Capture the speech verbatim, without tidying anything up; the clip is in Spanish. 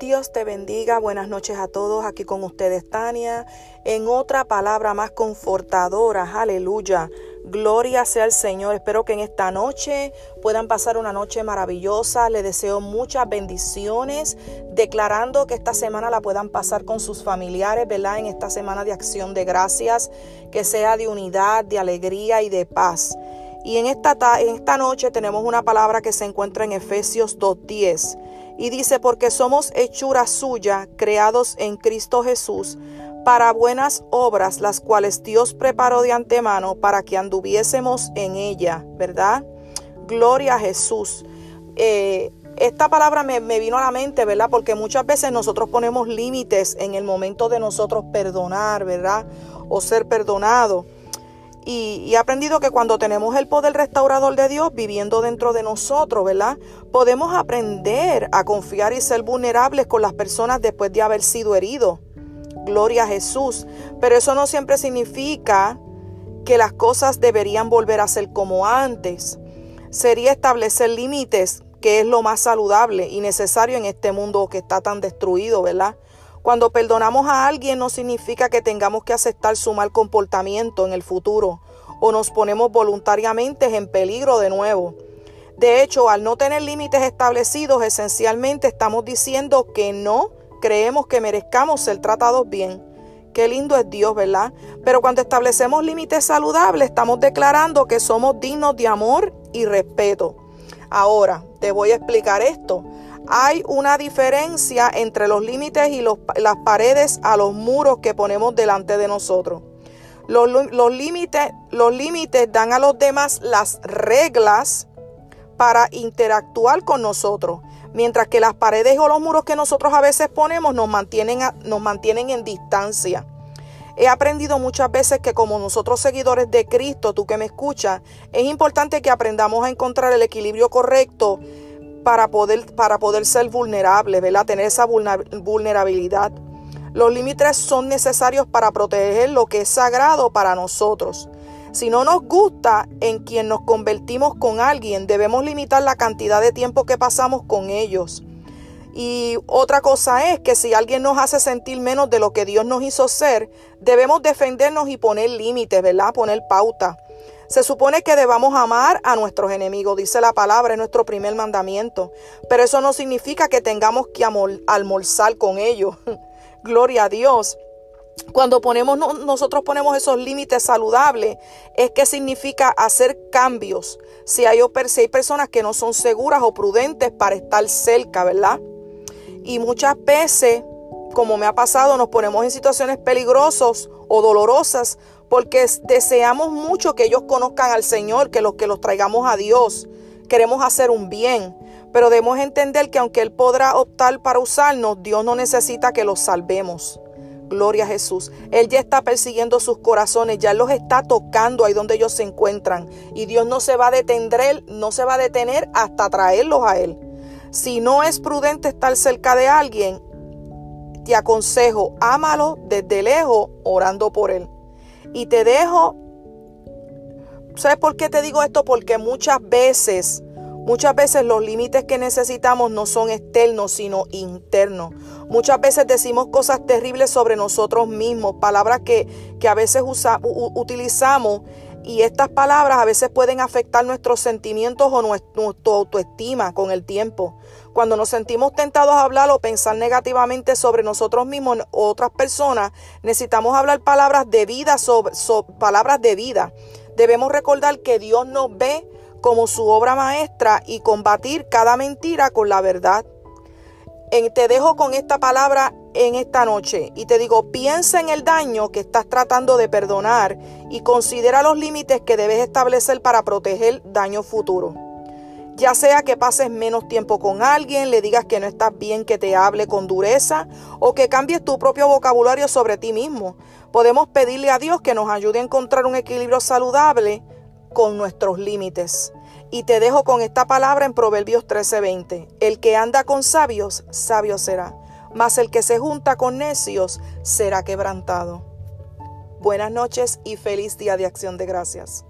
Dios te bendiga. Buenas noches a todos. Aquí con ustedes, Tania, en otra palabra más confortadora. Aleluya. Gloria sea el Señor. Espero que en esta noche puedan pasar una noche maravillosa. Les deseo muchas bendiciones, declarando que esta semana la puedan pasar con sus familiares, ¿verdad? En esta semana de acción de gracias, que sea de unidad, de alegría y de paz. Y en esta, en esta noche tenemos una palabra que se encuentra en Efesios dos diez. Y dice, porque somos hechura suya, creados en Cristo Jesús, para buenas obras, las cuales Dios preparó de antemano para que anduviésemos en ella, ¿verdad? Gloria a Jesús. Eh, esta palabra me, me vino a la mente, ¿verdad? Porque muchas veces nosotros ponemos límites en el momento de nosotros perdonar, ¿verdad? O ser perdonado. Y, y he aprendido que cuando tenemos el poder restaurador de Dios viviendo dentro de nosotros, ¿verdad? Podemos aprender a confiar y ser vulnerables con las personas después de haber sido heridos. Gloria a Jesús. Pero eso no siempre significa que las cosas deberían volver a ser como antes. Sería establecer límites, que es lo más saludable y necesario en este mundo que está tan destruido, ¿verdad? Cuando perdonamos a alguien no significa que tengamos que aceptar su mal comportamiento en el futuro o nos ponemos voluntariamente en peligro de nuevo. De hecho, al no tener límites establecidos, esencialmente estamos diciendo que no creemos que merezcamos ser tratados bien. Qué lindo es Dios, ¿verdad? Pero cuando establecemos límites saludables, estamos declarando que somos dignos de amor y respeto. Ahora, te voy a explicar esto. Hay una diferencia entre los límites y los, las paredes a los muros que ponemos delante de nosotros. Los, los, límites, los límites dan a los demás las reglas para interactuar con nosotros, mientras que las paredes o los muros que nosotros a veces ponemos nos mantienen, nos mantienen en distancia. He aprendido muchas veces que como nosotros seguidores de Cristo, tú que me escuchas, es importante que aprendamos a encontrar el equilibrio correcto Para poder, para poder ser vulnerables, ¿verdad? Tener esa vulnerabilidad. Los límites son necesarios para proteger lo que es sagrado para nosotros. Si no nos gusta en quien nos convertimos con alguien, debemos limitar la cantidad de tiempo que pasamos con ellos. Y otra cosa es que si alguien nos hace sentir menos de lo que Dios nos hizo ser, debemos defendernos y poner límites, ¿verdad? Poner pauta. Se supone que debamos amar a nuestros enemigos, dice la palabra, es nuestro primer mandamiento. Pero eso no significa que tengamos que almorzar con ellos. Gloria a Dios. Cuando ponemos, nosotros ponemos esos límites saludables, es que significa hacer cambios. Si hay, si hay personas que no son seguras o prudentes para estar cerca, ¿verdad? Y muchas veces, como me ha pasado, nos ponemos en situaciones peligrosas o dolorosas, porque deseamos mucho que ellos conozcan al Señor, que los que los traigamos a Dios. Queremos hacer un bien, pero debemos entender que aunque Él podrá optar para usarnos, Dios no necesita que los salvemos. Gloria a Jesús. Él ya está persiguiendo sus corazones, ya los está tocando ahí donde ellos se encuentran. Y Dios no se va a detener, no se va a detener hasta traerlos a Él. Si no es prudente estar cerca de alguien, te aconsejo, ámalo desde lejos, orando por Él. Y te dejo, ¿sabes por qué te digo esto? Porque muchas veces, muchas veces los límites que necesitamos no son externos, sino internos. Muchas veces decimos cosas terribles sobre nosotros mismos, palabras que, que a veces usa, u, utilizamos, y estas palabras a veces pueden afectar nuestros sentimientos o nuestro, nuestra autoestima con el tiempo. Cuando nos sentimos tentados a hablar o pensar negativamente sobre nosotros mismos o otras personas, necesitamos hablar palabras de vida, sobre, sobre, palabras de vida. Debemos recordar que Dios nos ve como su obra maestra y combatir cada mentira con la verdad. En, te dejo con esta palabra en esta noche y te digo, piensa en el daño que estás tratando de perdonar y considera los límites que debes establecer para proteger daño futuro. Ya sea que pases menos tiempo con alguien, le digas que no estás bien, que te hable con dureza o que cambies tu propio vocabulario sobre ti mismo. Podemos pedirle a Dios que nos ayude a encontrar un equilibrio saludable con nuestros límites. Y te dejo con esta palabra en Proverbios trece veinte. El que anda con sabios, sabio será, mas el que se junta con necios será quebrantado. Buenas noches y feliz día de Acción de Gracias.